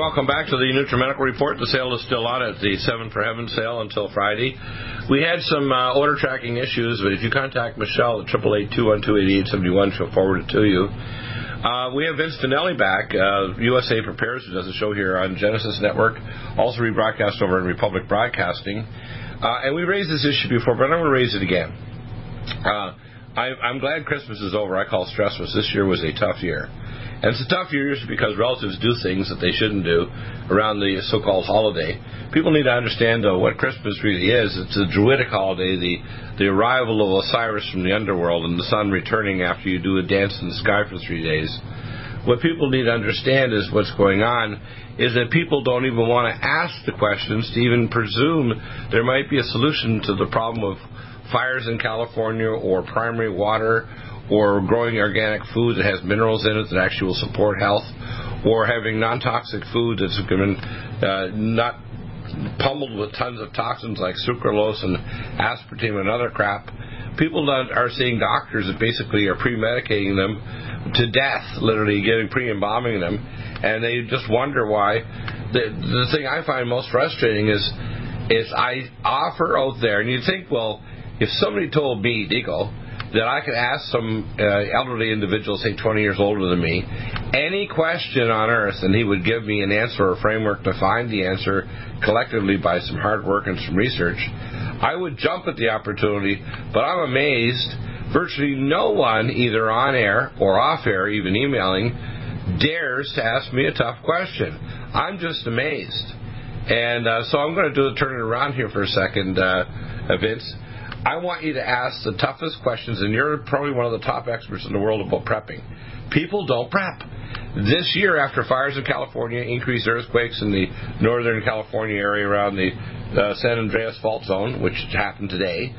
Welcome back to the NutriMedical Report. The sale is still on at the 7 for Heaven sale until Friday. We had some order tracking issues, but if you contact Michelle at 888-212-8871, she'll forward it to you. We have Vince Finelli back, USA Prepares, who does a show here on Genesis Network, also rebroadcast over in Republic Broadcasting. And we raised this issue before, but I'm going to raise it again. I'm glad Christmas is over. I call Stressmas. This year was a tough year. And it's a tough year because relatives do things that they shouldn't do around the so-called holiday. People need to understand, though, what Christmas really is. It's a Druidic holiday, the arrival of Osiris from the underworld and the sun returning after you do a dance in the sky for 3 days. What people need to understand is what's going on is that people don't even want to ask the questions to even presume there might be a solution to the problem of fires in California or primary water, or growing organic food that has minerals in it that actually will support health, or having non-toxic food that's been not pummeled with tons of toxins like sucralose and aspartame and other crap. People that are seeing doctors that basically are pre-medicating them to death, literally getting pre-embalming them, and they just wonder why. The thing I find most frustrating is I offer out there, and you think, well, if somebody told me, Deagle, that I could ask some elderly individual, say 20 years older than me, any question on earth, and he would give me an answer or a framework to find the answer collectively by some hard work and some research, I would jump at the opportunity. But I'm amazed virtually no one, either on air or off air, even emailing, dares to ask me a tough question. I'm just amazed. And so I'm going to turn it around here for a second, Vince. I want you to ask the toughest questions, and you're probably one of the top experts in the world about prepping. People don't prep. This year, after fires in California, increased earthquakes in the northern California area around the San Andreas Fault Zone, which happened today,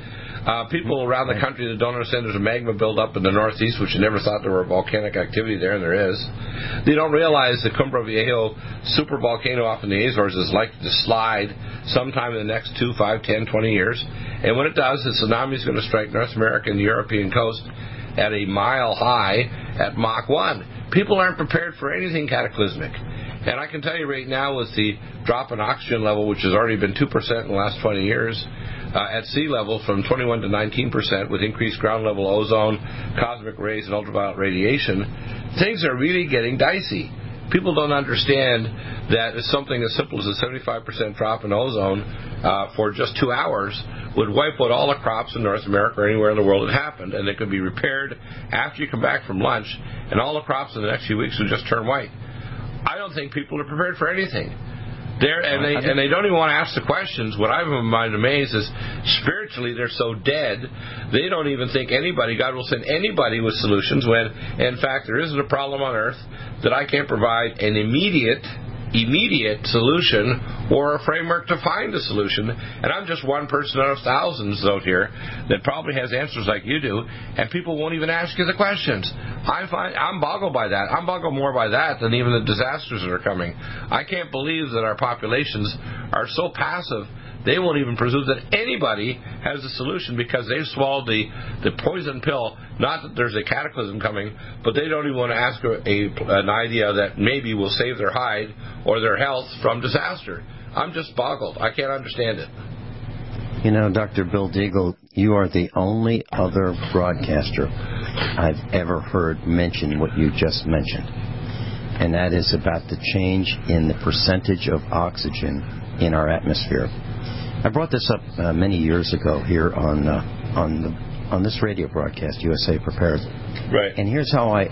people around the country that don't understand there's a magma buildup in the northeast, which you never thought there were volcanic activity there, and there is. They don't realize the Cumbre Vieja supervolcano off in the Azores is likely to slide sometime in the next 2, 5, 10, 20 years. And when it does, the tsunami is going to strike North America and the European coast at a mile high at Mach 1. People aren't prepared for anything cataclysmic. And I can tell you right now with the drop in oxygen level, which has already been 2% in the last 20 years, at sea level from 21 to 19% with increased ground level ozone, cosmic rays, and ultraviolet radiation, things are really getting dicey. People don't understand that something as simple as a 75% drop in ozone for just 2 hours would wipe out all the crops in North America or anywhere in the world it happened, and it could be repaired after you come back from lunch, and all the crops in the next few weeks would just turn white. I don't think people are prepared for anything. They don't even want to ask the questions. What I'm amazed is spiritually they're so dead, they don't even think anybody, God will send anybody with solutions when, in fact, there isn't a problem on earth that I can't provide an immediate immediate solution or a framework to find a solution. And I'm just one person out of thousands out here that probably has answers like you do, and people won't even ask you the questions. I'm boggled by that. I'm boggled more by that than even the disasters that are coming. I can't believe that our populations are so passive. They won't even presume that anybody has a solution because they've swallowed the poison pill. Not that there's a cataclysm coming, but they don't even want to ask an idea that maybe will save their hide or their health from disaster. I'm just boggled. I can't understand it. You know, Dr. Bill Deagle, you are the only other broadcaster I've ever heard mention what you just mentioned, and that is about the change in the percentage of oxygen in our atmosphere. I brought this up many years ago here on this radio broadcast, USA Prepares. Right. And here's how I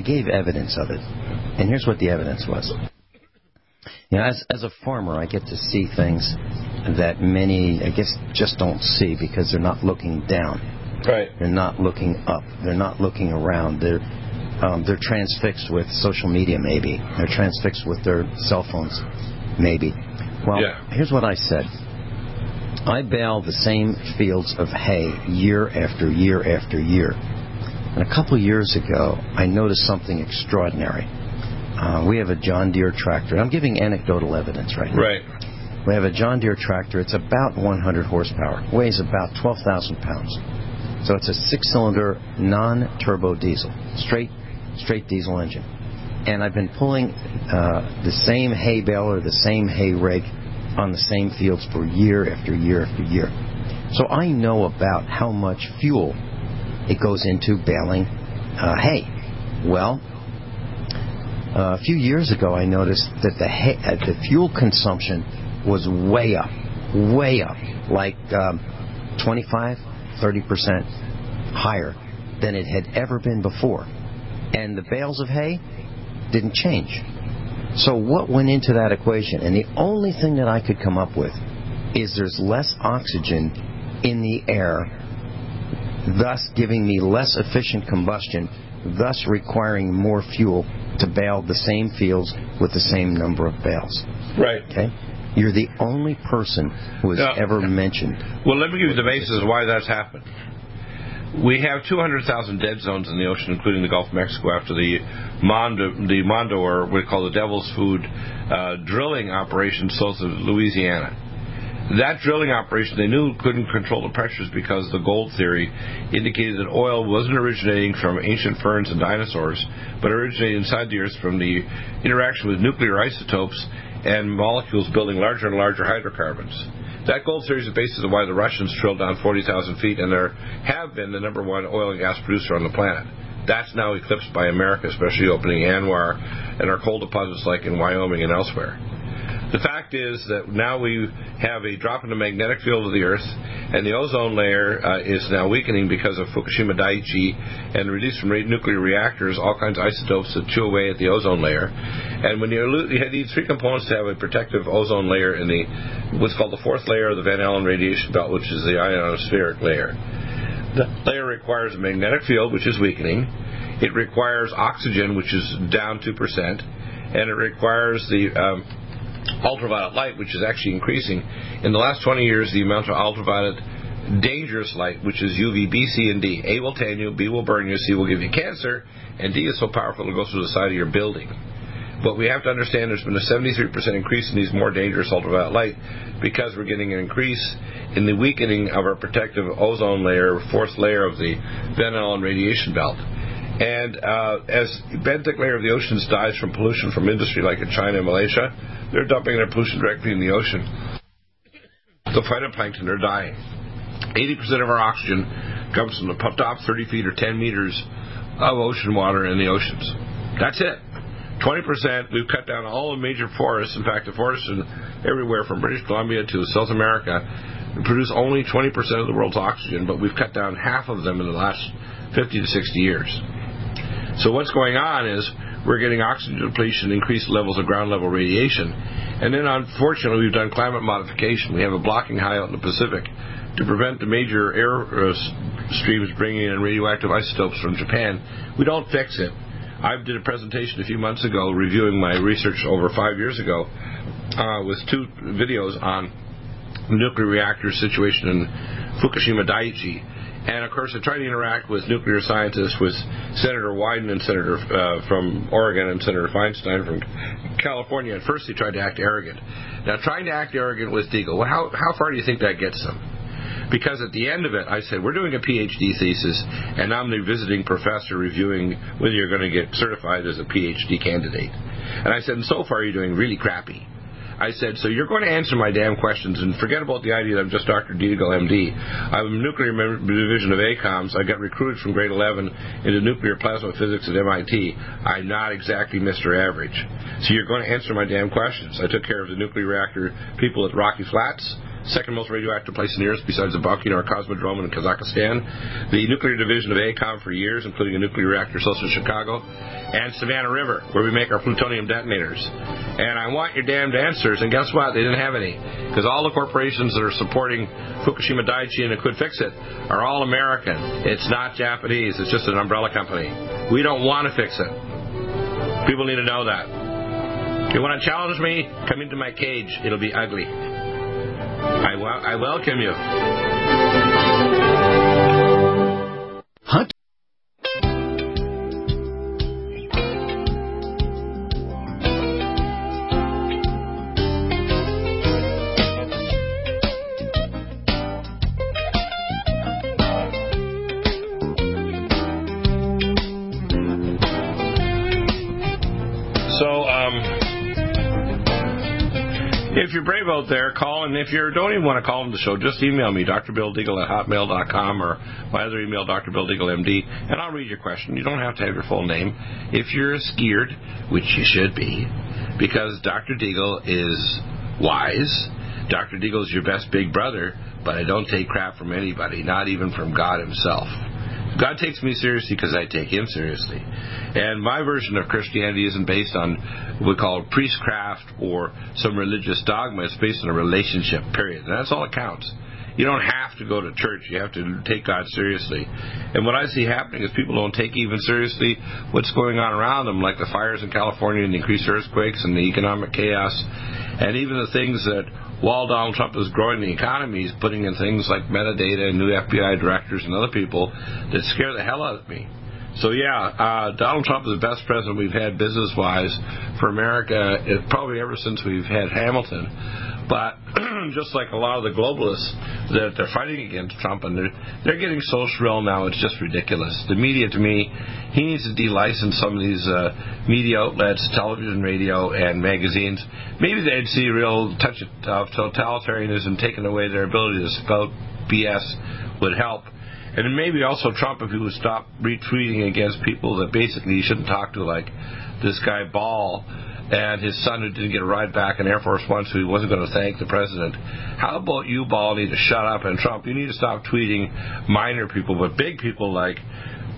gave evidence of it. And here's what the evidence was. You know, as a farmer, I get to see things that many, I guess, just don't see because they're not looking down. Right. They're not looking up. They're not looking around. They're transfixed with social media, maybe. They're transfixed with their cell phones, maybe. Well, yeah. Here's what I said. I bale the same fields of hay year after year after year. And a couple years ago, I noticed something extraordinary. We have a John Deere tractor. And I'm giving anecdotal evidence right now. Right. We have a John Deere tractor. It's about 100 horsepower. Weighs about 12,000 pounds. So it's a six-cylinder non-turbo diesel, straight diesel engine. And I've been pulling the same hay baler, the same hay rake on the same fields for year after year after year. So I know about how much fuel it goes into baling hay. Well, a few years ago I noticed that the fuel consumption was way up, like 25-30% higher than it had ever been before. And the bales of hay didn't change. So what went into that equation? And the only thing that I could come up with is there's less oxygen in the air, thus giving me less efficient combustion, thus requiring more fuel to bale the same fields with the same number of bales. Right. Okay? You're the only person who has ever mentioned. Well, let me give you the basis why that's happened. We have 200,000 dead zones in the ocean, including the Gulf of Mexico, after the Mondo, or what we call the Devil's Food, drilling operation south of Louisiana. That drilling operation, they knew couldn't control the pressures because the gold theory indicated that oil wasn't originating from ancient ferns and dinosaurs, but originated inside the earth from the interaction with nuclear isotopes and molecules building larger and larger hydrocarbons. That gold theory is the basis of why the Russians drilled down 40,000 feet, and they have been the number one oil and gas producer on the planet. That's now eclipsed by America, especially opening ANWR and our coal deposits like in Wyoming and elsewhere. The fact is that now we have a drop in the magnetic field of the Earth, and the ozone layer is now weakening because of Fukushima Daiichi and release from nuclear reactors, all kinds of isotopes that chew away at the ozone layer. And when you need three components to have a protective ozone layer in the what's called the fourth layer of the Van Allen radiation belt, which is the ionospheric layer. The layer requires a magnetic field, which is weakening. It requires oxygen, which is down 2%, and it requires the ultraviolet light, which is actually increasing. In the last 20 years, the amount of ultraviolet dangerous light, which is UV, B, C, and D. A will tan you, B will burn you, C will give you cancer, and D is so powerful it'll go through the side of your building. But we have to understand there's been a 73% increase in these more dangerous ultraviolet light because we're getting an increase in the weakening of our protective ozone layer, fourth layer of the Van Allen radiation belt. And as the benthic layer of the oceans dies from pollution from industry like in China and Malaysia, they're dumping their pollution directly in the ocean. The phytoplankton are dying. 80% of our oxygen comes from the top 30 feet or 10 meters of ocean water in the oceans. That's it. 20%, we've cut down all the major forests. In fact, the forests everywhere from British Columbia to South America produce only 20% of the world's oxygen, but we've cut down half of them in the last 50 to 60 years. So what's going on is we're getting oxygen depletion, increased levels of ground-level radiation. And then, unfortunately, we've done climate modification. We have a blocking high out in the Pacific to prevent the major air streams bringing in radioactive isotopes from Japan. We don't fix it. I did a presentation a few months ago reviewing my research over 5 years ago with two videos on nuclear reactor situation in Fukushima Daiichi. And, of course, I tried to interact with nuclear scientists, with Senator Wyden and Senator from Oregon and Senator Feinstein from California. At first, they tried to act arrogant. Now, trying to act arrogant with Deagle, well, how far do you think that gets them? Because at the end of it, I said, we're doing a PhD thesis, and I'm the visiting professor reviewing whether you're going to get certified as a PhD candidate. And I said, and so far, you're doing really crappy. I said, so you're going to answer my damn questions and forget about the idea that I'm just Dr. Deagle, MD. I'm a nuclear division of ACOMs. I got recruited from grade 11 into nuclear plasma physics at MIT. I'm not exactly Mr. Average. So you're going to answer my damn questions. I took care of the nuclear reactor people at Rocky Flats, second most radioactive place in the earth besides the Baikonur Cosmodrome in Kazakhstan, the nuclear division of ACOM for years, including a nuclear reactor close to Chicago, and Savannah River, where we make our plutonium detonators. And I want your damned answers, and guess what? They didn't have any, because all the corporations that are supporting Fukushima Daiichi and Could Fix It are all American. It's not Japanese. It's just an umbrella company. We don't want to fix it. People need to know that. If you want to challenge me, come into my cage. It'll be ugly. I welcome you. Hunt. If you're brave out there, call, and if you don't even want to call on the show, just email me, drbilldeagle@hotmail.com, or my other email, drbilldeaglemd, and I'll read your question. You don't have to have your full name. If you're scared, which you should be, because Dr. Deagle is wise, Dr. Deagle is your best big brother, but I don't take crap from anybody, not even from God himself. God takes me seriously because I take him seriously. And my version of Christianity isn't based on what we call priestcraft or some religious dogma. It's based on a relationship, period. And that's all it counts. You don't have to go to church. You have to take God seriously. And what I see happening is people don't take even seriously what's going on around them, like the fires in California and the increased earthquakes and the economic chaos, and even the things that, while Donald Trump is growing the economy, he's putting in things like metadata and new FBI directors and other people that scare the hell out of me. So, yeah, Donald Trump is the best president we've had business-wise for America, probably ever since we've had Hamilton. But just like a lot of the globalists that they're fighting against Trump, and they're getting so shrill now, it's just ridiculous. The media, to me, he needs to de-license some of these media outlets, television, radio, and magazines. Maybe they'd see a real touch of totalitarianism, taking away their ability to spout BS would help. And maybe also Trump, if he would stop retweeting against people that basically he shouldn't talk to, like this guy Ball, and his son who didn't get a ride back in Air Force One, so he wasn't going to thank the president. How about you, Ball, need to shut up, and Trump, you need to stop tweeting minor people, but big people like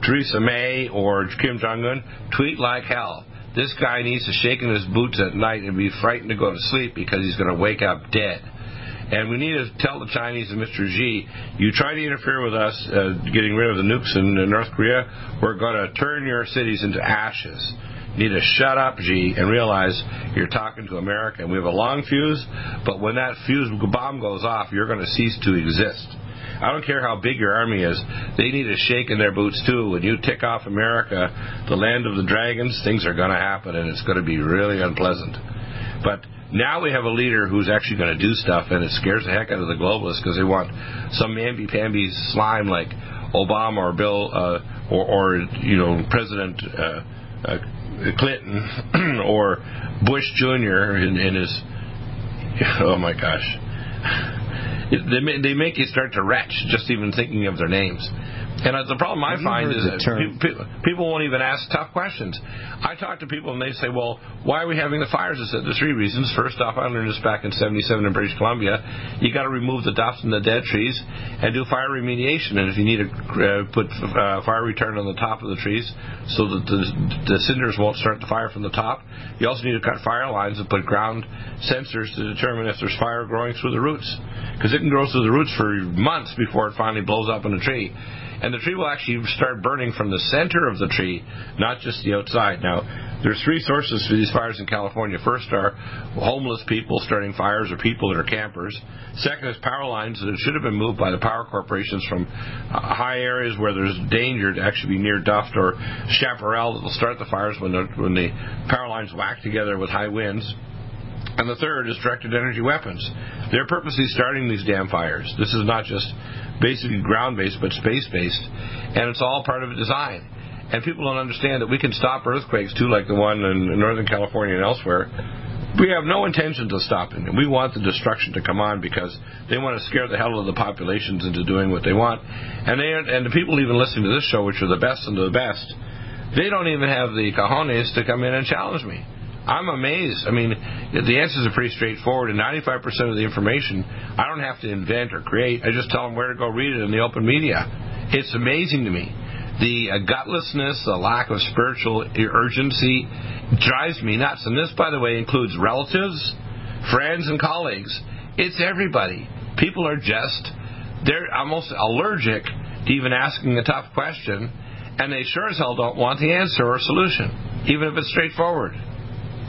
Theresa May or Kim Jong-un tweet like hell. This guy needs to shake in his boots at night and be frightened to go to sleep because he's going to wake up dead. And we need to tell the Chinese and Mr. Xi, you try to interfere with us getting rid of the nukes in North Korea, we're going to turn your cities into ashes. You need to shut up, Xi, and realize you're talking to America. And we have a long fuse, but when that fuse bomb goes off, you're going to cease to exist. I don't care how big your army is. They need to shake in their boots, too. When you tick off America, the land of the dragons, things are going to happen, and it's going to be really unpleasant. But now we have a leader who's actually going to do stuff, and it scares the heck out of the globalists because they want some mamby-pamby slime like Obama or Bill or President Clinton or Bush Jr. in his, oh my gosh, they make you start to retch just even thinking of their names. And the problem I find is that people won't even ask tough questions. I talk to people and they say, well, why are we having the fires? I said, there's three reasons. First off, I learned this back in 77 in British Columbia. You got to remove the dust and the dead trees and do fire remediation. And if you need to put fire retardant on the top of the trees so that the cinders won't start the fire from the top, you also need to cut fire lines and put ground sensors to determine if there's fire growing through the roots. Because it can grow through the roots for months before it finally blows up in a tree. and the tree will actually start burning from the center of the tree, not just the outside. Now, there's three sources for these fires in California. First are homeless people starting fires or people that are campers. Second is power lines that should have been moved by the power corporations from high areas where there's danger to actually be near duft or chaparral that will start the fires when the power lines whack together with high winds. And the third is directed energy weapons. They're purposely starting these damn fires. This is not just basically ground-based, but space-based. And it's all part of a design. And people don't understand that we can stop earthquakes, too, like the one in Northern California and elsewhere. We have no intentions of stopping it. We want the destruction to come on because they want to scare the hell out of the populations into doing what they want. And the people even listening to this show, which are the best and the best, they don't even have the cojones to come in and challenge me. I'm amazed. I mean, the answers are pretty straightforward, and 95% of the information I don't have to invent or create. I just tell them where to go read it in the open media. It's amazing to me. The gutlessness, the lack of spiritual urgency drives me nuts. And this, by the way, includes relatives, friends, and colleagues. It's everybody. People are just, they're almost allergic to even asking a tough question, and they sure as hell don't want the answer or solution, even if it's straightforward.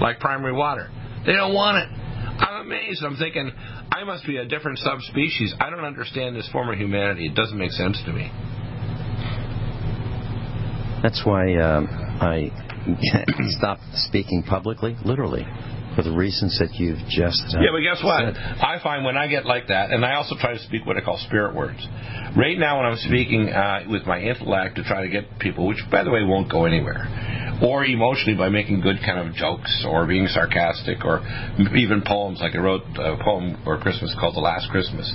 Like primary water. They don't want it. I'm amazed. I'm thinking, I must be a different subspecies. I don't understand this form of humanity. It doesn't make sense to me. That's why I stopped speaking publicly, literally, for the reasons that you've just said. Yeah, but guess what? I find when I get like that, and I also try to speak what I call spirit words. Right now when I'm speaking with my intellect to try to get people, which, by the way, won't go anywhere, or emotionally by making good kind of jokes or being sarcastic or even poems, like I wrote a poem for Christmas called The Last Christmas.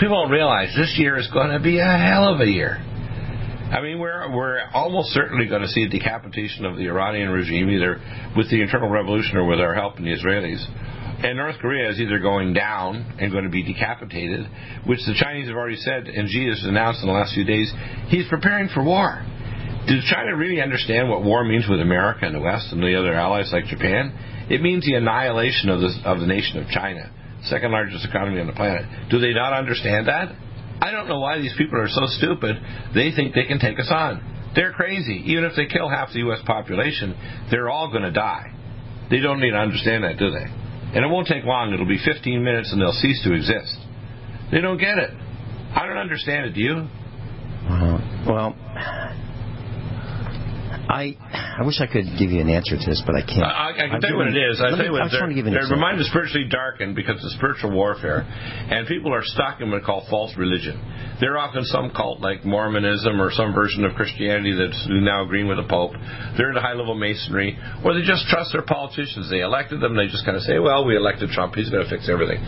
People don't realize this year is going to be a hell of a year. I mean, we're almost certainly going to see a decapitation of the Iranian regime, either with the internal revolution or with our help in the Israelis. And North Korea is either going down and going to be decapitated, which the Chinese have already said, and Xi has announced in the last few days, he's preparing for war. Does China really understand what war means with America and the West and the other allies like Japan? It means the annihilation of the nation of China, second largest economy on the planet. Do they not understand that? I don't know why these people are so stupid. They think they can take us on. They're crazy. Even if they kill half the U.S. population, they're all going to die. They don't need to understand that, do they? And it won't take long. It'll be 15 minutes and they'll cease to exist. They don't get it. I don't understand it. Do you? Well, I wish I could give you an answer to this, but I can't. I can tell you what it is. Their mind is spiritually darkened because of spiritual warfare, and people are stuck in what I call false religion. They're often some cult like Mormonism or some version of Christianity that's now agreeing with the Pope. They're into high-level masonry, or they just trust their politicians. They elected them, and they just kind of say, well, we elected Trump. He's going to fix everything.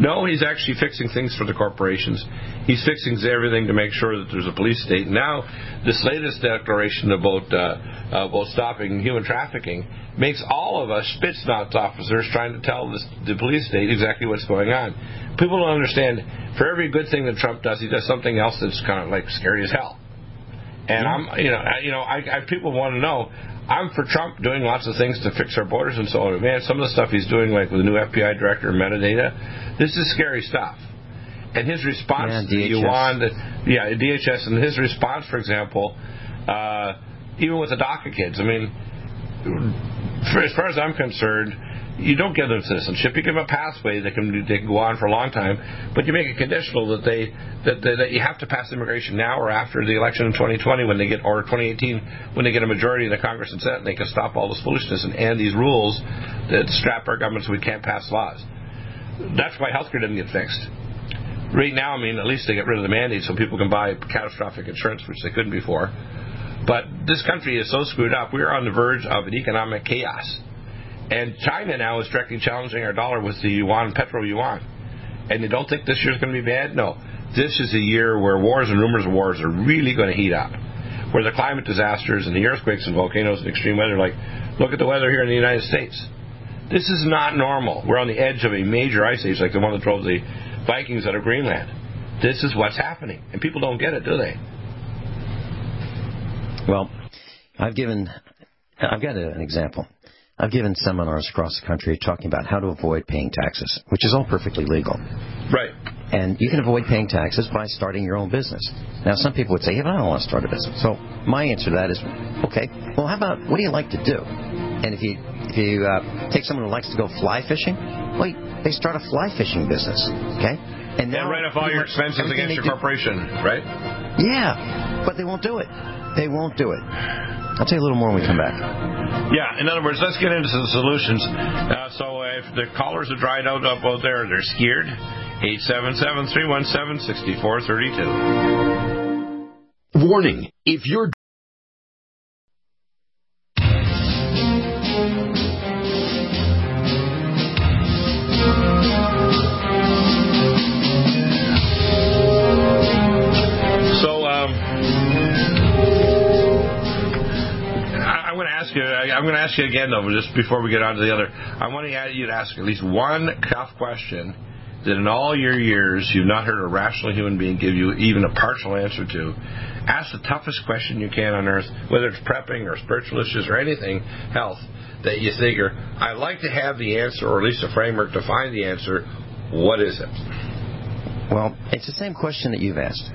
No, he's actually fixing things for the corporations. He's fixing everything to make sure that there's a police state. Now, this latest declaration about stopping human trafficking makes all of us spitznotz officers trying to tell the police state exactly what's going on. People don't understand. For every good thing that Trump does, he does something else that's kind of like scary as hell. And people want to know. I'm for Trump doing lots of things to fix our borders and so on. Man, some of the stuff he's doing, like with the new FBI director, metadata, this is scary stuff. And his response to the Yuan, DHS, and his response, for example. Even with the DACA kids, I mean, as far as I'm concerned, you don't give them citizenship. You give them a pathway that they can go on for a long time, but you make it conditional that you have to pass immigration now or after the election in 2020 when they get, or 2018 when they get a majority in the Congress and Senate, and they can stop all this foolishness and these rules that strap our government so we can't pass laws. That's why healthcare doesn't get fixed. Right now, I mean, at least they get rid of the mandate so people can buy catastrophic insurance, which they couldn't before. But this country is so screwed up, we're on the verge of an economic chaos. And China now is directly challenging our dollar with the yuan, petro-yuan. And you don't think this year's going to be bad? No. This is a year where wars and rumors of wars are really going to heat up, where the climate disasters and the earthquakes and volcanoes and extreme weather, like, look at the weather here in the United States. This is not normal. We're on the edge of a major ice age, like the one that drove the Vikings out of Greenland. This is what's happening. And people don't get it, do they? Well, I've got an example. I've given seminars across the country talking about how to avoid paying taxes, which is all perfectly legal. Right. And you can avoid paying taxes by starting your own business. Now, some people would say, yeah, but I don't want to start a business. So my answer to that is, okay, well, how about, what do you like to do? And if you take someone who likes to go fly fishing, well, they start a fly fishing business, okay? And now, write off all your expenses against your corporation, right? Yeah, but they won't do it. They won't do it. I'll tell you a little more when we come back. Yeah, in other words, let's get into the solutions. So if the collars are dried up out there, they're scared. 877-317-6432. Warning, if you're... I'm going to ask you again, though, just before we get on to the other. I want you to ask at least one tough question that in all your years you've not heard a rational human being give you even a partial answer to. Ask the toughest question you can on earth, whether it's prepping or spiritual issues or anything, health, that you think, or I'd like to have the answer or at least a framework to find the answer. What is it? Well, it's the same question that you've asked.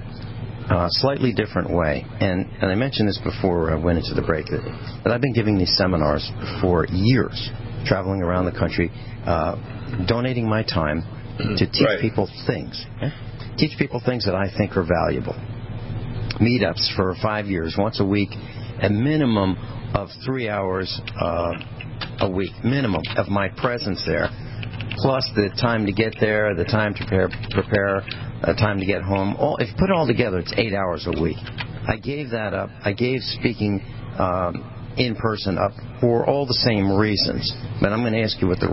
Slightly different way, and I mentioned this before I went into the break, that I've been giving these seminars for years, traveling around the country, donating my time to teach people things. Teach people things that I think are valuable. Meetups for 5 years, once a week, a minimum of 3 hours a week, minimum of my presence there, plus the time to get there, the time to prepare, time to get home. If you put it all together, it's 8 hours a week. I gave that up. I gave speaking in person up for all the same reasons. But I'm going to ask you what the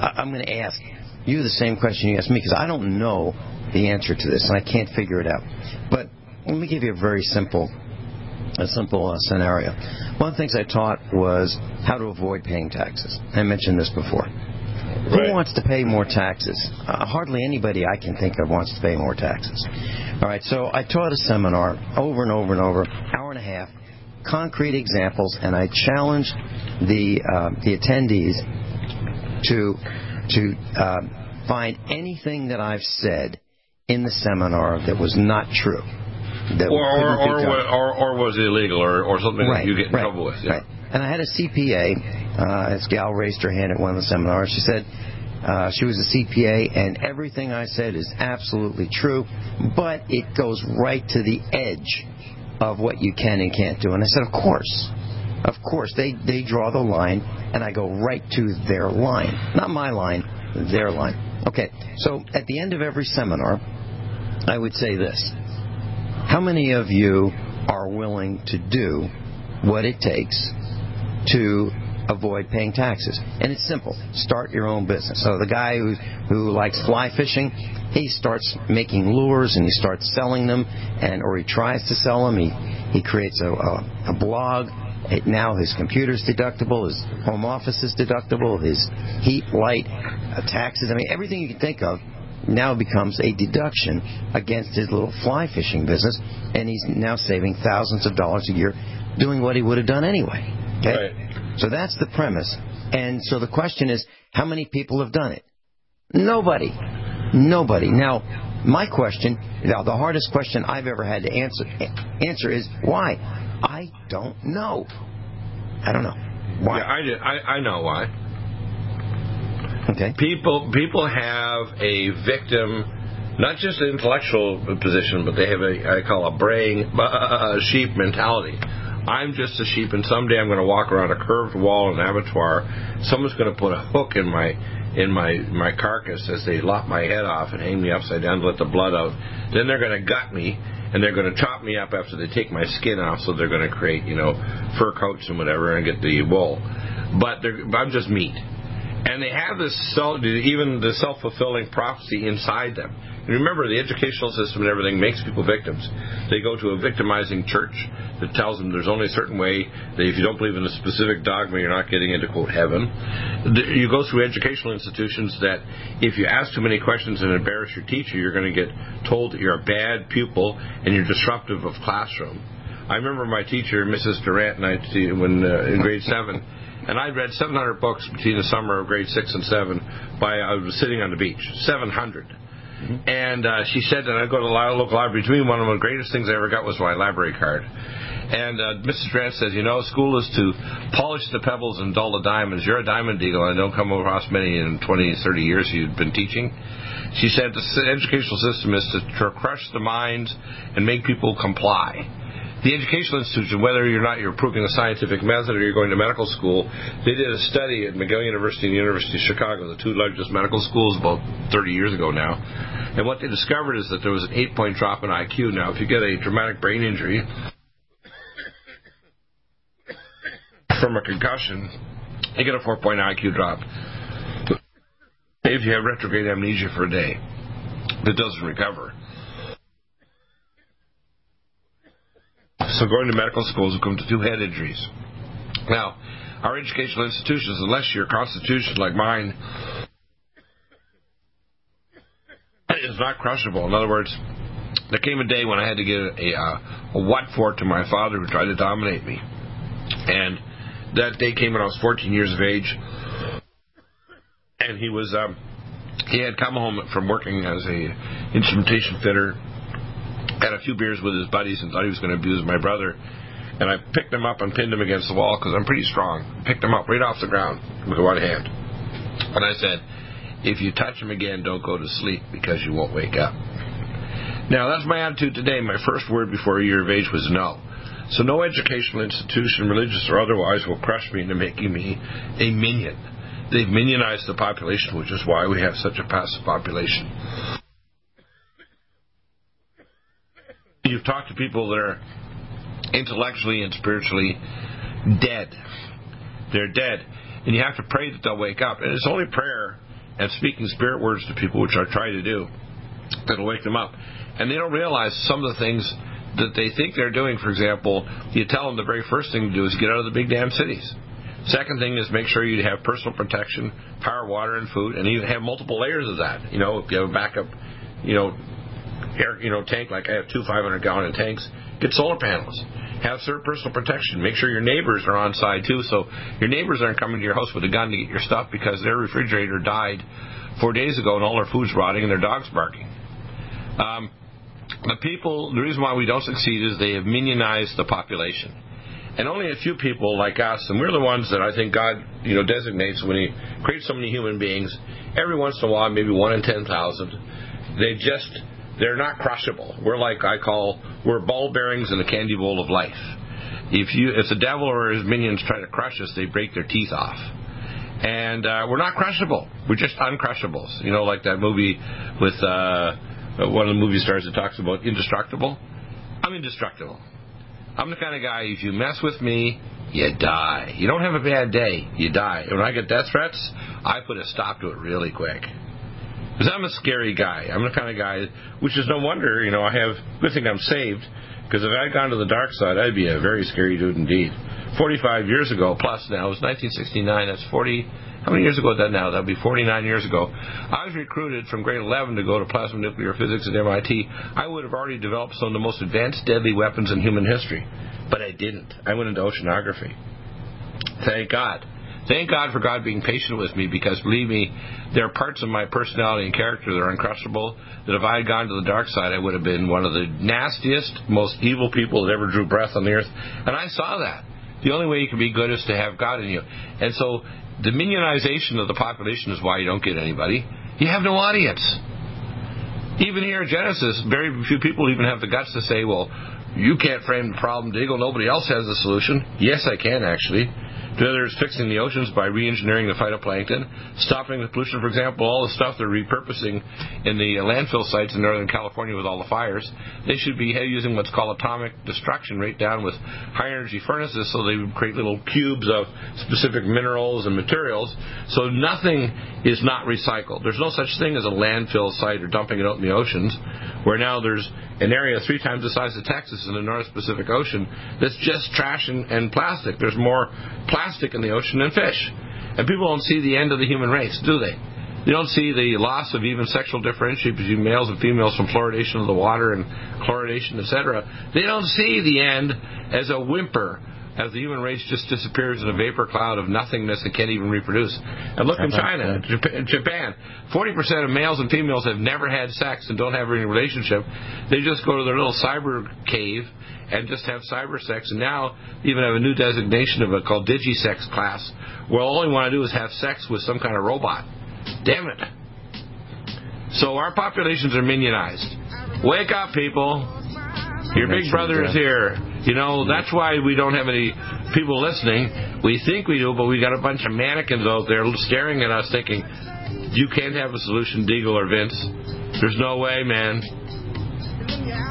I'm going to ask you the same question you asked me, because I don't know the answer to this and I can't figure it out. But let me give you a very simple scenario. One of the things I taught was how to avoid paying taxes. I mentioned this before. Right. Who wants to pay more taxes? Hardly anybody I can think of wants to pay more taxes. All right, so I taught a seminar over and over and over, hour and a half, concrete examples, and I challenged the attendees to find anything that I've said in the seminar that was not true, that or was illegal, or something that you get in trouble with. Yeah. Right. And I had a CPA. This gal raised her hand at one of the seminars. She said she was a CPA, and everything I said is absolutely true, but it goes right to the edge of what you can and can't do. And I said, of course. They draw the line, and I go right to their line. Not my line, their line. Okay, so at the end of every seminar, I would say this. How many of you are willing to do what it takes to avoid paying taxes? And it's simple. Start your own business. So the guy who likes fly fishing, he starts making lures and he starts selling them, or he tries to sell them. He creates a blog. Now his computer's deductible, his home office is deductible, his heat, light, taxes. I mean, everything you can think of now becomes a deduction against his little fly fishing business, and he's now saving thousands of dollars a year doing what he would have done anyway. Okay? Right. So that's the premise. And so the question is, how many people have done it? Nobody. Now, my question, the hardest question I've ever had to answer is, why? I don't know. Why? Yeah, I know why. Okay. People have a victim, not just an intellectual position, but they have I call a braying sheep mentality. I'm just a sheep, and someday I'm going to walk around a curved wall in an abattoir. Someone's going to put a hook in my carcass as they lop my head off and hang me upside down to let the blood out. Then they're going to gut me, and they're going to chop me up after they take my skin off, so they're going to create, fur coats and whatever and get the wool. But I'm just meat. And they have this even the self-fulfilling prophecy inside them. And remember, the educational system and everything makes people victims. They go to a victimizing church that tells them there's only a certain way that if you don't believe in a specific dogma, you're not getting into, quote, heaven. You go through educational institutions that if you ask too many questions and embarrass your teacher, you're going to get told that you're a bad pupil and you're disruptive of classroom. I remember my teacher, Mrs. Durant, and I, when in grade 7, and I'd read 700 books between the summer of grade 6 and 7 I was sitting on the beach. 700. Mm-hmm. And she said that I go to the local library. To me, one of the greatest things I ever got was my library card. And Mrs. Grant says, you know, school is to polish the pebbles and dull the diamonds. You're a diamond, Deagle. I don't come across many in 20, 30 years you've been teaching. She said the educational system is to crush the minds and make people comply. The educational institution, whether or not you're approving a scientific method or you're going to medical school, they did a study at McGill University and the University of Chicago, the two largest medical schools, about 30 years ago now. And what they discovered is that there was an 8-point drop in IQ. Now, if you get a traumatic brain injury from a concussion, you get a 4-point IQ drop. If you have retrograde amnesia for a day, it doesn't recover. So going to medical schools will come to two head injuries. Now, our educational institutions, unless your constitution like mine is not crushable. In other words, there came a day when I had to give a what for to my father who tried to dominate me. And that day came when I was 14 years of age. And he was he had come home from working as an instrumentation fitter, had a few beers with his buddies and thought he was going to abuse my brother. And I picked him up and pinned him against the wall because I'm pretty strong. Picked him up right off the ground with one hand. And I said, if you touch him again, don't go to sleep because you won't wake up. Now, that's my attitude today. My first word before a year of age was no. So no educational institution, religious or otherwise, will crush me into making me a minion. They've minionized the population, which is why we have such a passive population. You've talked to people that are intellectually and spiritually dead. They're dead. And you have to pray that they'll wake up. And it's only prayer and speaking spirit words to people, which I try to do, that'll wake them up. And they don't realize some of the things that they think they're doing. For example, you tell them the very first thing to do is get out of the big damn cities. Second thing is make sure you have personal protection, power, water, and food, and even have multiple layers of that. You know, if you have a backup, you know, tank, like I have two 500-gallon tanks, get solar panels. Have certain personal protection. Make sure your neighbors are on side, too, so your neighbors aren't coming to your house with a gun to get your stuff because their refrigerator died 4 days ago and all their food's rotting and their dog's barking. The reason why we don't succeed is they have minionized the population. And only a few people like us, and we're the ones that I think God, you know, designates when he creates so many human beings. Every once in a while, maybe 1 in 10,000, they're not crushable. We're like we're ball bearings in a candy bowl of life. If the devil or his minions try to crush us, they break their teeth off. And we're not crushable. We're just uncrushables. You know, like that movie with one of the movie stars that talks about indestructible. I'm indestructible. I'm the kind of guy, if you mess with me, you die. You don't have a bad day, you die. When I get death threats, I put a stop to it really quick. Because I'm a scary guy. I'm the kind of guy, which is no wonder, you know, good thing I'm saved. Because if I had gone to the dark side, I'd be a very scary dude indeed. 45 years ago, plus now, it was 1969, that's 40, how many years ago is that now? That would be 49 years ago. I was recruited from grade 11 to go to plasma nuclear physics at MIT. I would have already developed some of the most advanced deadly weapons in human history. But I didn't. I went into oceanography. Thank God. Thank God for God being patient with me, because believe me, there are parts of my personality and character that are uncrushable, that if I had gone to the dark side, I would have been one of the nastiest, most evil people that ever drew breath on the earth. And I saw that. The only way you can be good is to have God in you. And so the minionization of the population is why you don't get anybody. You have no audience. Even here at Genesis, very few people even have the guts to say, well, you can't frame the problem, Deagle. Nobody else has the solution. Yes, I can, actually. The other is fixing the oceans by re-engineering the phytoplankton, stopping the pollution. For example, all the stuff they're repurposing in the landfill sites in Northern California with all the fires, they should be using what's called atomic destruction, right down with high-energy furnaces, so they would create little cubes of specific minerals and materials. So nothing is not recycled. There's no such thing as a landfill site or dumping it out in the oceans, where now there's an area 3 times the size of Texas in the North Pacific Ocean that's just trash and plastic. There's more plastic in the ocean than fish. And people don't see the end of the human race, do they? They don't see the loss of even sexual differentiation between males and females from fluoridation of the water and chloridation, etc. They don't see the end as a whimper as the human race just disappears in a vapor cloud of nothingness and can't even reproduce. And look in China, Japan. 40% of males and females have never had sex and don't have any relationship. They just go to their little cyber cave and just have cyber sex, and now even have a new designation of it called digisex class, where all they want to do is have sex with some kind of robot. Damn it. So our populations are minionized. Wake up, people. Your big brother is here. You know, that's why we don't have any people listening. We think we do, but we got a bunch of mannequins out there staring at us thinking, you can't have a solution, Deagle or Vince. There's no way, man.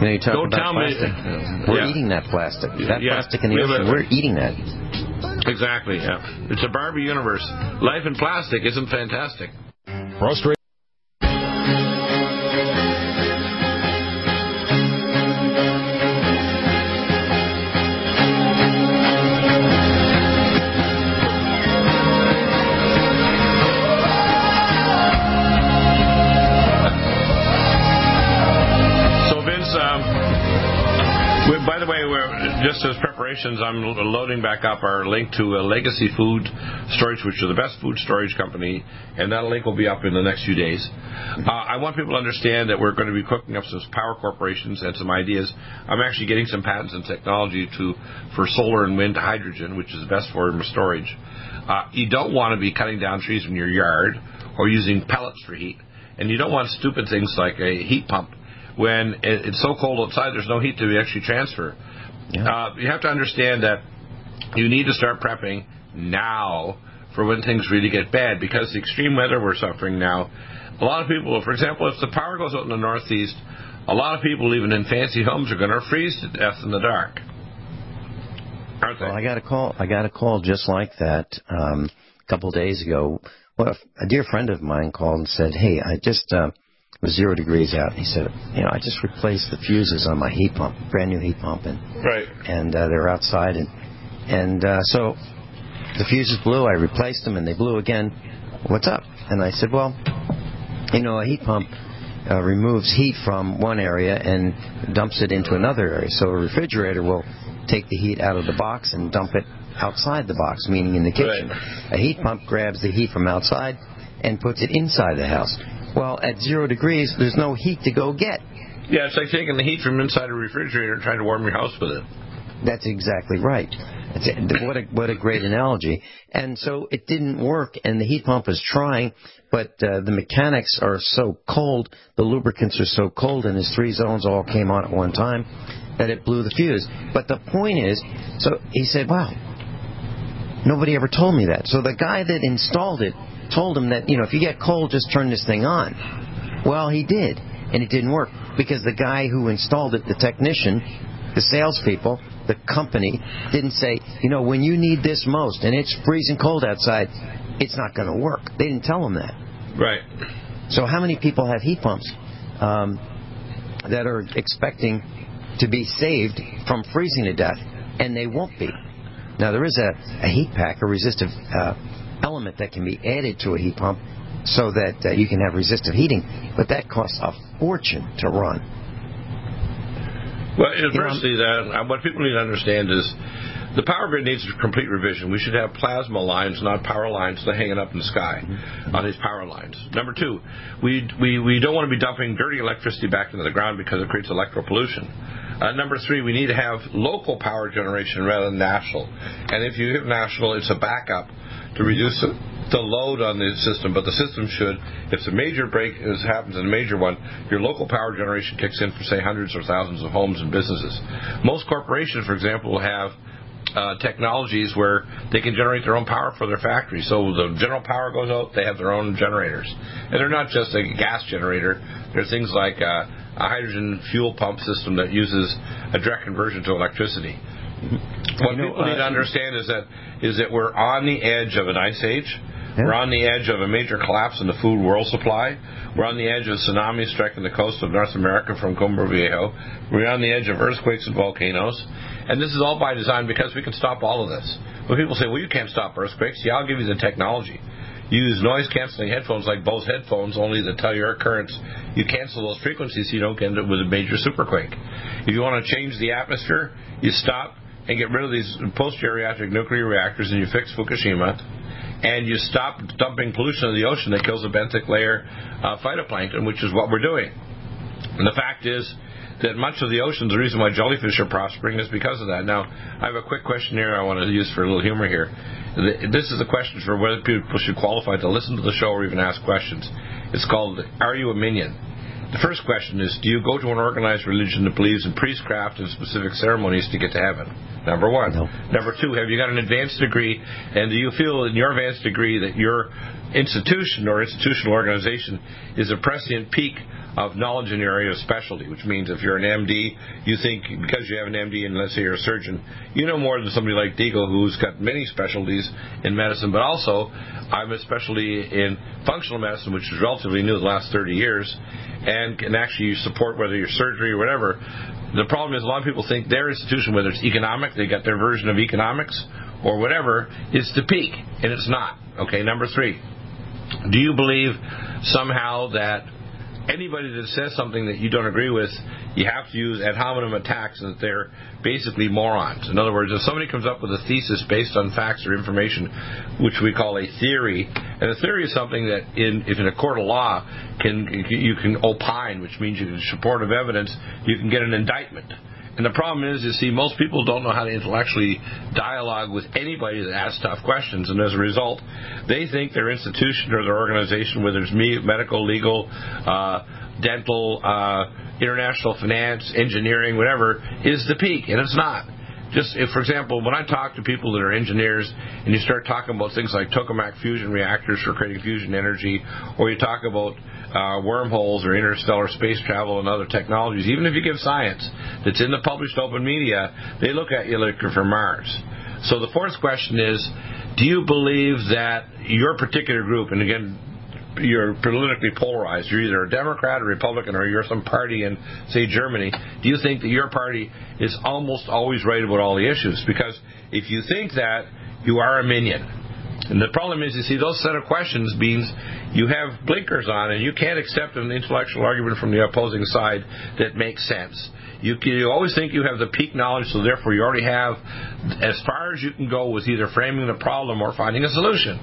Now you talk about plastic. We're eating that plastic. That plastic in the ocean, we're eating that. Exactly. Yeah. It's a Barbie universe. Life in plastic isn't fantastic. Frustrating. Just as preparations, I'm loading back up our link to Legacy Food Storage, which are the best food storage company, and that link will be up in the next few days. I want people to understand that we're going to be cooking up some power corporations and some ideas. I'm actually getting some patents and technology for solar and wind hydrogen, which is the best form of storage. You don't want to be cutting down trees in your yard or using pellets for heat, and you don't want stupid things like a heat pump. When it's so cold outside, there's no heat to actually transfer. Yeah. You have to understand that you need to start prepping now for when things really get bad, because the extreme weather we're suffering now, a lot of people, for example, if the power goes out in the Northeast, a lot of people, even in fancy homes, are going to freeze to death in the dark. Aren't they? Well, I got a call just like that a couple of days ago. Well, a dear friend of mine called and said, hey, I just... It was 0 degrees out, and he said, you know, I just replaced the fuses on my heat pump, brand new heat pump, and they were outside, and so the fuses blew. I replaced them, and they blew again. What's up? And I said, well, you know, a heat pump removes heat from one area and dumps it into another area. So a refrigerator will take the heat out of the box and dump it outside the box, meaning in the kitchen. Right. A heat pump grabs the heat from outside and puts it inside the house. Well, at 0 degrees, there's no heat to go get. Yeah, it's like taking the heat from inside a refrigerator and trying to warm your house with it. That's exactly right. What a great analogy. And so it didn't work, and the heat pump was trying, but the mechanics are so cold, the lubricants are so cold, and his three zones all came on at one time that it blew the fuse. But the point is, so he said, wow, nobody ever told me that. So the guy that installed it told him that, you know, if you get cold, just turn this thing on. Well, he did, and it didn't work because the guy who installed it, the technician, the salespeople, the company, didn't say, you know, when you need this most and it's freezing cold outside, it's not going to work. They didn't tell him that. Right. So how many people have heat pumps that are expecting to be saved from freezing to death, and they won't be? Now, there is a heat pack, a resistive element that can be added to a heat pump so that you can have resistive heating, but that costs a fortune to run. Well, firstly, what people need to understand is the power grid needs a complete revision. We should have plasma lines, not power lines, hanging up in the sky on these power lines. Number two, we don't want to be dumping dirty electricity back into the ground because it creates electro pollution. Number three, we need to have local power generation rather than national. And if you have national, it's a backup to reduce the load on the system, but the system should, if the major break happens in a major one, your local power generation kicks in for, say, hundreds or thousands of homes and businesses. Most corporations, for example, have technologies where they can generate their own power for their factory. So the general power goes out, they have their own generators. And they're not just a gas generator. They're things like a hydrogen fuel pump system that uses a direct conversion to electricity. What people need to understand is that we're on the edge of an ice age. Yeah. We're on the edge of a major collapse in the food world supply. We're on the edge of tsunamis striking the coast of North America from Cumbre Vieja. We're on the edge of earthquakes and volcanoes. And this is all by design because we can stop all of this. When people say, well, you can't stop earthquakes, yeah, I'll give you the technology. Use noise-canceling headphones like Bose headphones, only that tell your currents you cancel those frequencies so you don't end up with a major superquake. If you want to change the atmosphere, you stop and get rid of these post-geriatric nuclear reactors and you fix Fukushima and you stop dumping pollution in the ocean that kills the benthic layer phytoplankton, which is what we're doing. And the fact is that much of the oceans, the reason why jellyfish are prospering is because of that. Now, I have a quick question here I want to use for a little humor here. This is a question for whether people should qualify to listen to the show or even ask questions. It's called, Are You a Minion? The first question is, do you go to an organized religion that believes in priestcraft and specific ceremonies to get to heaven? Number one. No. Number two, have you got an advanced degree, and do you feel in your advanced degree that your institution or institutional organization is a prescient peak of knowledge in your area of specialty? Which means if you're an MD, you think because you have an MD and let's say you're a surgeon, you know more than somebody like Deagle who's got many specialties in medicine, but also I'm a specialty in functional medicine, which is relatively new the last 30 years, and can actually support whether you're surgery or whatever. The problem is a lot of people think their institution, whether it's economic, they got their version of economics or whatever, is the peak, and it's not. Okay, number three, do you believe somehow that anybody that says something that you don't agree with, you have to use ad hominem attacks and that they're basically morons? In other words, if somebody comes up with a thesis based on facts or information, which we call a theory, and a theory is something that, if in a court of law, you can opine, which means you can support of evidence, you can get an indictment. And the problem is, you see, most people don't know how to intellectually dialogue with anybody that asks tough questions. And as a result, they think their institution or their organization, whether it's medical, legal, dental, international finance, engineering, whatever, is the peak. And it's not. Just, if, for example, when I talk to people that are engineers and you start talking about things like tokamak fusion reactors for creating fusion energy, or you talk about wormholes or interstellar space travel and other technologies, even if you give science that's in the published open media, they look at you like you're from Mars. So the fourth question is, do you believe that your particular group, and again, you're politically polarized, you're either a Democrat or Republican or you're some party in, say, Germany, do you think that your party is almost always right about all the issues? Because if you think that, you are a minion. And the problem is, you see, those set of questions means you have blinkers on and you can't accept an intellectual argument from the opposing side that makes sense. You always think you have the peak knowledge, so therefore you already have as far as you can go with either framing the problem or finding a solution.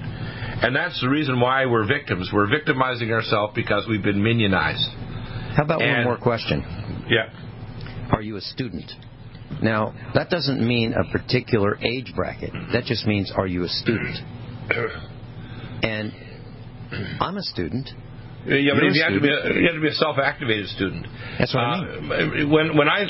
And that's the reason why we're victims. We're victimizing ourselves because we've been minionized. How about one more question? Yeah. Are you a student? Now, that doesn't mean a particular age bracket. That just means, are you a student? And I'm a student. Yeah, but you have to be a self-activated student. That's what I mean. When I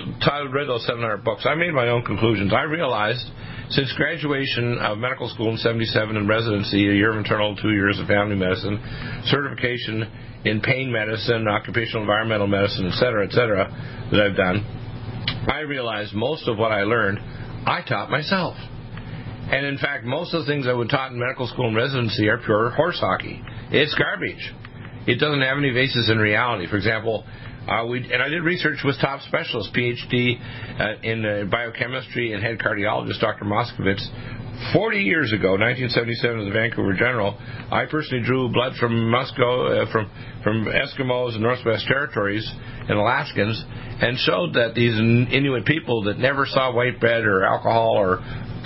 read those 700 books, I made my own conclusions. I realized since graduation of medical school in 1977 and residency, a year of internal, 2 years of family medicine, certification in pain medicine, occupational environmental medicine, et cetera, that I've done, I realized most of what I learned, I taught myself. And, in fact, most of the things I was taught in medical school and residency are pure horse hockey. It's garbage. It doesn't have any basis in reality. For example, I did research with top specialists, Ph.D. In biochemistry and head cardiologist, Dr. Moskowitz. 40 years ago, 1977, at the Vancouver General, I personally drew blood from Moscow, from Eskimos and Northwest Territories and Alaskans, and showed that these Inuit people that never saw white bread or alcohol or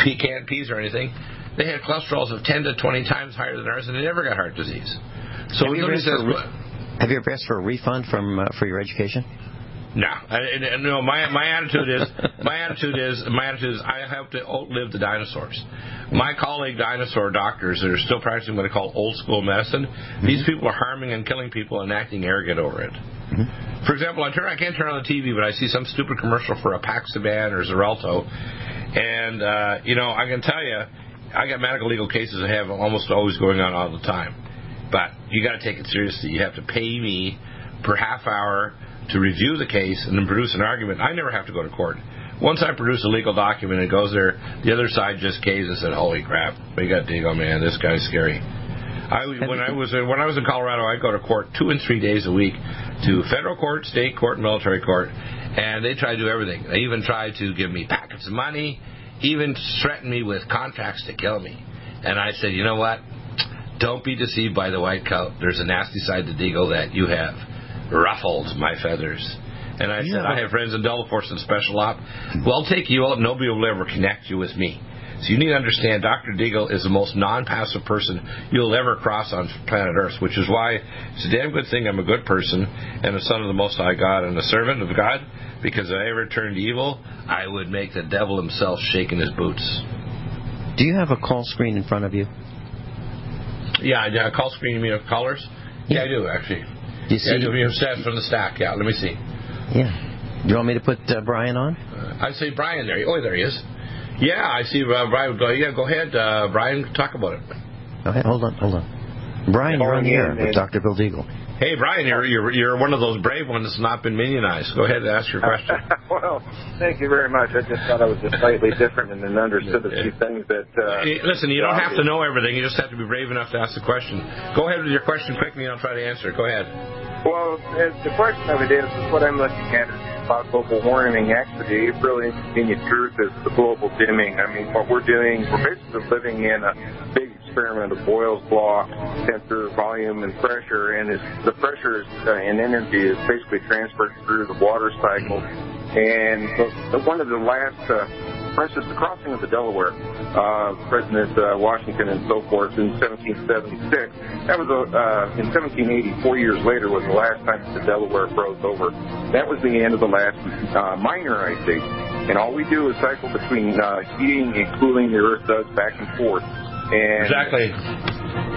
canned peas or anything, they had cholesterols of 10 to 20 times higher than ours, and they never got heart disease. So have you ever asked for a refund for your education? No. My attitude is I have to outlive the dinosaurs. My colleague dinosaur doctors that are still practicing what I call old school medicine, mm-hmm. These people are harming and killing people and acting arrogant over it. Mm-hmm. For example, I can't turn on the TV, but I see some stupid commercial for a Paxaban or Xarelto, and I can tell you, I got medical legal cases I have almost always going on all the time. But you got to take it seriously. You have to pay me per half hour to review the case and then produce an argument. I never have to go to court. Once I produce a legal document, it goes there. The other side just caves and said, "Holy crap, we got Deagle, man. This guy's scary." When I was in Colorado, I'd go to court 2 and 3 days a week, to federal court, state court, and military court, and they tried to do everything. They even tried to give me packets of money, even threatened me with contracts to kill me. And I said, you know what? Don't be deceived by the white coat. There's a nasty side to Deagle that you have ruffled my feathers. And I said, I have friends in Delaforce and Special Op. Well, I'll take you up. Nobody will ever connect you with me. So you need to understand Dr. Deagle is the most non-passive person you'll ever cross on planet Earth, which is why it's a damn good thing I'm a good person and a son of the Most High God and a servant of God, because if I ever turned evil, I would make the devil himself shake in his boots. Do you have a call screen in front of you? Yeah, a call screen, you mean of callers? Yeah, I do, actually. You see? Yeah, I do. You have stats from the stack, yeah. Let me see. Yeah. Do you want me to put Brian on? I'd say Brian there. Oh, there he is. Yeah, I see Brian. Yeah, go ahead, Brian. Talk about it. Okay, hold on. Brian, you're on the air with Dr. Bill Deagle. Hey, Brian, you're one of those brave ones that's not been minionized. Go ahead and ask your question. Well, thank you very much. I just thought I was just slightly different and then understood a few things that... listen, you don't have to know everything. You just have to be brave enough to ask the question. Go ahead with your question quickly, and I'll try to answer it. Go ahead. Well, the question I would ask is what I'm looking at about global warming. Actually, the really inconvenient truth is the global dimming. I mean, what we're doing, we're basically living in a big experiment of Boyle's law, temperature, volume, and pressure, and the pressure and energy is basically transferred through the water cycle. And one of the last, for instance, the crossing of the Delaware, President Washington and so forth in 1776, that was in 1780, 4 years later, was the last time the Delaware froze over. That was the end of the last minor ice age. And all we do is cycle between heating and cooling the Earth does back and forth. And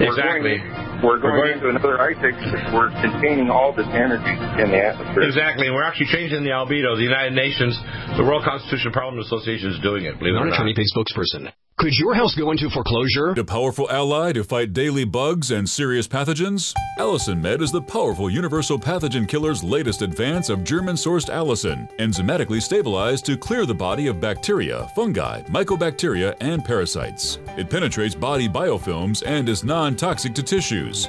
exactly. We're going into another ice age. We're containing all this energy in the atmosphere. Exactly. We're actually changing the albedo. The United Nations, the World Constitution Problem Association is doing it, believe it or not. Attorney-based spokesperson. Could your house go into foreclosure? A powerful ally to fight daily bugs and serious pathogens? AllicinMed is the powerful universal pathogen killer's latest advance of German-sourced allicin, enzymatically stabilized to clear the body of bacteria, fungi, mycobacteria, and parasites. It penetrates body biofilms and is non-toxic to tissues.